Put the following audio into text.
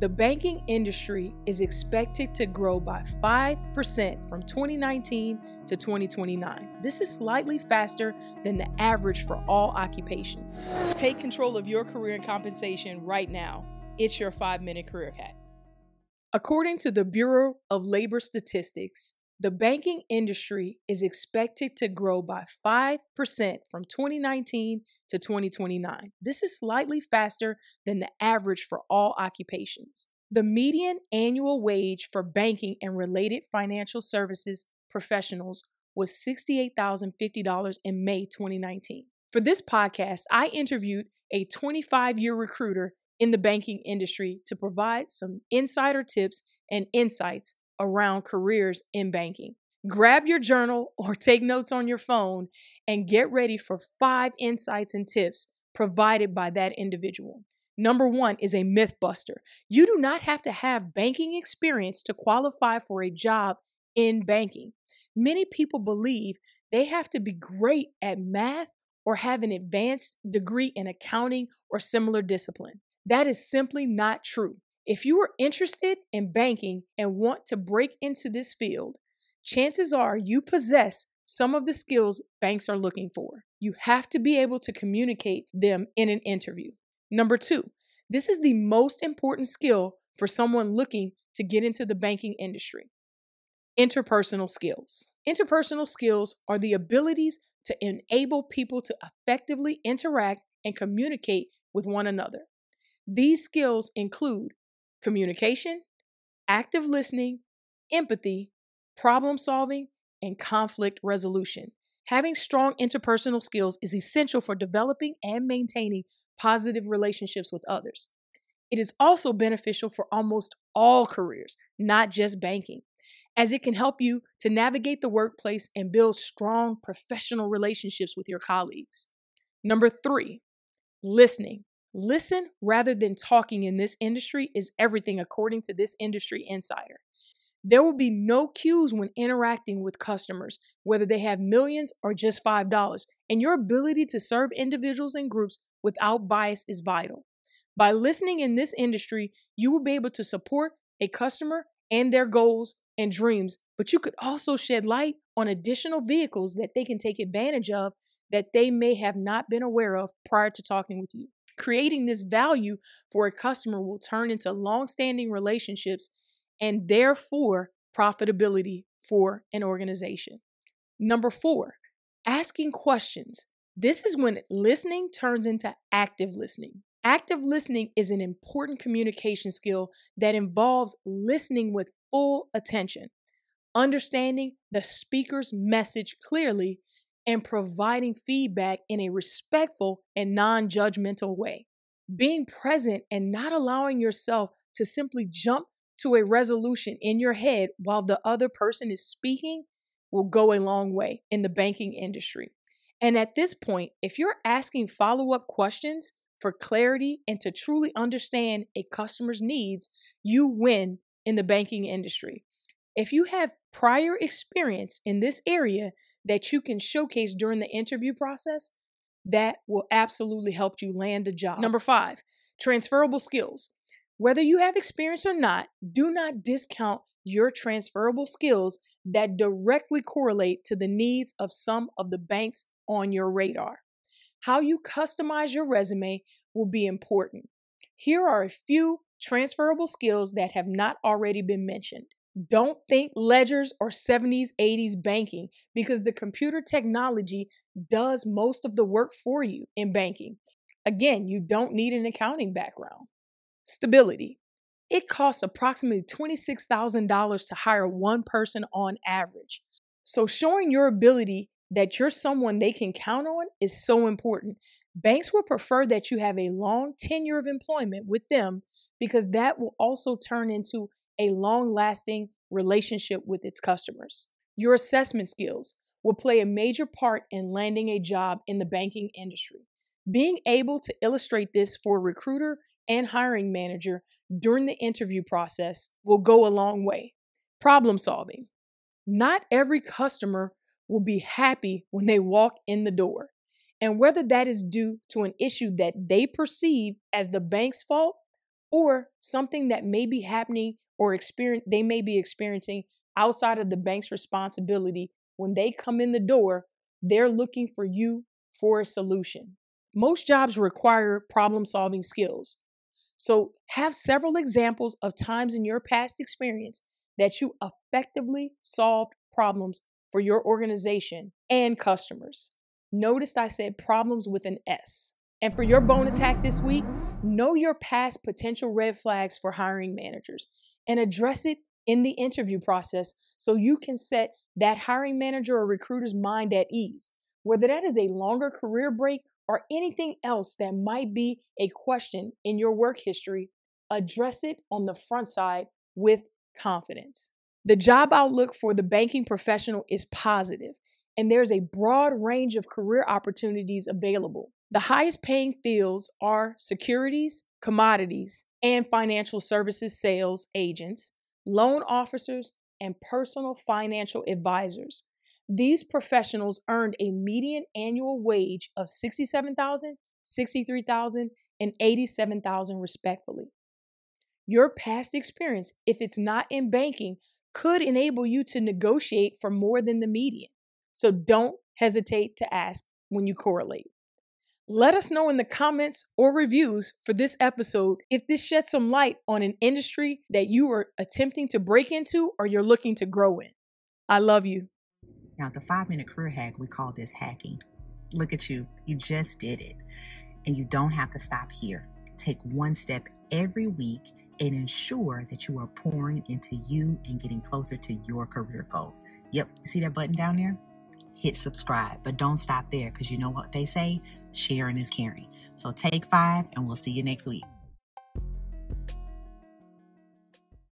The banking industry is expected to grow by 5% from 2019 to 2029. This is slightly faster than the average for all occupations. Take control of your career and compensation right now. It's your 5-minute career hack. According to the Bureau of Labor Statistics, the banking industry is expected to grow by 5% from 2019 to 2029. This is slightly faster than the average for all occupations. The median annual wage for banking and related financial services professionals was $68,050 in May 2019. For this podcast, I interviewed a 25-year recruiter in the banking industry to provide some insider tips and insights around careers in banking. Grab your journal or take notes on your phone and get ready for 5 insights and tips provided by that individual. Number 1 is a myth buster. You do not have to have banking experience to qualify for a job in banking. Many people believe they have to be great at math or have an advanced degree in accounting or similar discipline. That is simply not true. If you are interested in banking and want to break into this field, chances are you possess some of the skills banks are looking for. You have to be able to communicate them in an interview. Number 2, this is the most important skill for someone looking to get into the banking industry: interpersonal skills. Interpersonal skills are the abilities to enable people to effectively interact and communicate with one another. These skills include communication, active listening, empathy, problem solving, and conflict resolution. Having strong interpersonal skills is essential for developing and maintaining positive relationships with others. It is also beneficial for almost all careers, not just banking, as it can help you to navigate the workplace and build strong professional relationships with your colleagues. Number 3, listening. Listen rather than talking in this industry is everything, according to this industry insider. There will be no cues when interacting with customers, whether they have millions or just $5, and your ability to serve individuals and groups without bias is vital. By listening in this industry, you will be able to support a customer and their goals and dreams, but you could also shed light on additional vehicles that they can take advantage of that they may have not been aware of prior to talking with you. Creating this value for a customer will turn into long-standing relationships and therefore profitability for an organization. Number 4, asking questions. This is when listening turns into active listening. Active listening is an important communication skill that involves listening with full attention, understanding the speaker's message clearly, and providing feedback in a respectful and non-judgmental way. Being present and not allowing yourself to simply jump to a resolution in your head while the other person is speaking will go a long way in the banking industry. And at this point, if you're asking follow-up questions for clarity and to truly understand a customer's needs, you win in the banking industry. If you have prior experience in this area that you can showcase during the interview process, that will absolutely help you land a job. Number 5, transferable skills. Whether you have experience or not, do not discount your transferable skills that directly correlate to the needs of some of the banks on your radar. How you customize your resume will be important. Here are a few transferable skills that have not already been mentioned. Don't think ledgers or 70s, 80s banking, because the computer technology does most of the work for you in banking. Again, you don't need an accounting background. Stability. It costs approximately $26,000 to hire one person on average. So showing your ability that you're someone they can count on is so important. Banks will prefer that you have a long tenure of employment with them, because that will also turn into a long-lasting relationship with its customers. Your assessment skills will play a major part in landing a job in the banking industry. Being able to illustrate this for a recruiter and hiring manager during the interview process will go a long way. Problem solving. Not every customer will be happy when they walk in the door, and whether that is due to an issue that they perceive as the bank's fault or something that may be happening or they may be experiencing outside of the bank's responsibility. When they come in the door, they're looking for you for a solution. Most jobs require problem-solving skills. So have several examples of times in your past experience that you effectively solved problems for your organization and customers. Notice I said problems with an S. And for your bonus hack this week, know your past potential red flags for hiring managers and address it in the interview process so you can set that hiring manager or recruiter's mind at ease. Whether that is a longer career break or anything else that might be a question in your work history, address it on the front side with confidence. The job outlook for the banking professional is positive, and there's a broad range of career opportunities available. The highest paying fields are securities, commodities, and financial services sales agents, loan officers, and personal financial advisors. These professionals earned a median annual wage of $67,000, $63,000, and $87,000 respectively. Your past experience, if it's not in banking, could enable you to negotiate for more than the median. So don't hesitate to ask when you correlate. Let us know in the comments or reviews for this episode if this shed some light on an industry that you are attempting to break into or you're looking to grow in. I love you. Now, the 5-minute career hack, we call this hacking. Look at you. You just did it. And you don't have to stop here. Take one step every week and ensure that you are pouring into you and getting closer to your career goals. Yep. See that button down there? Hit subscribe, but don't stop there because you know what they say, sharing is caring. So take 5 and we'll see you next week.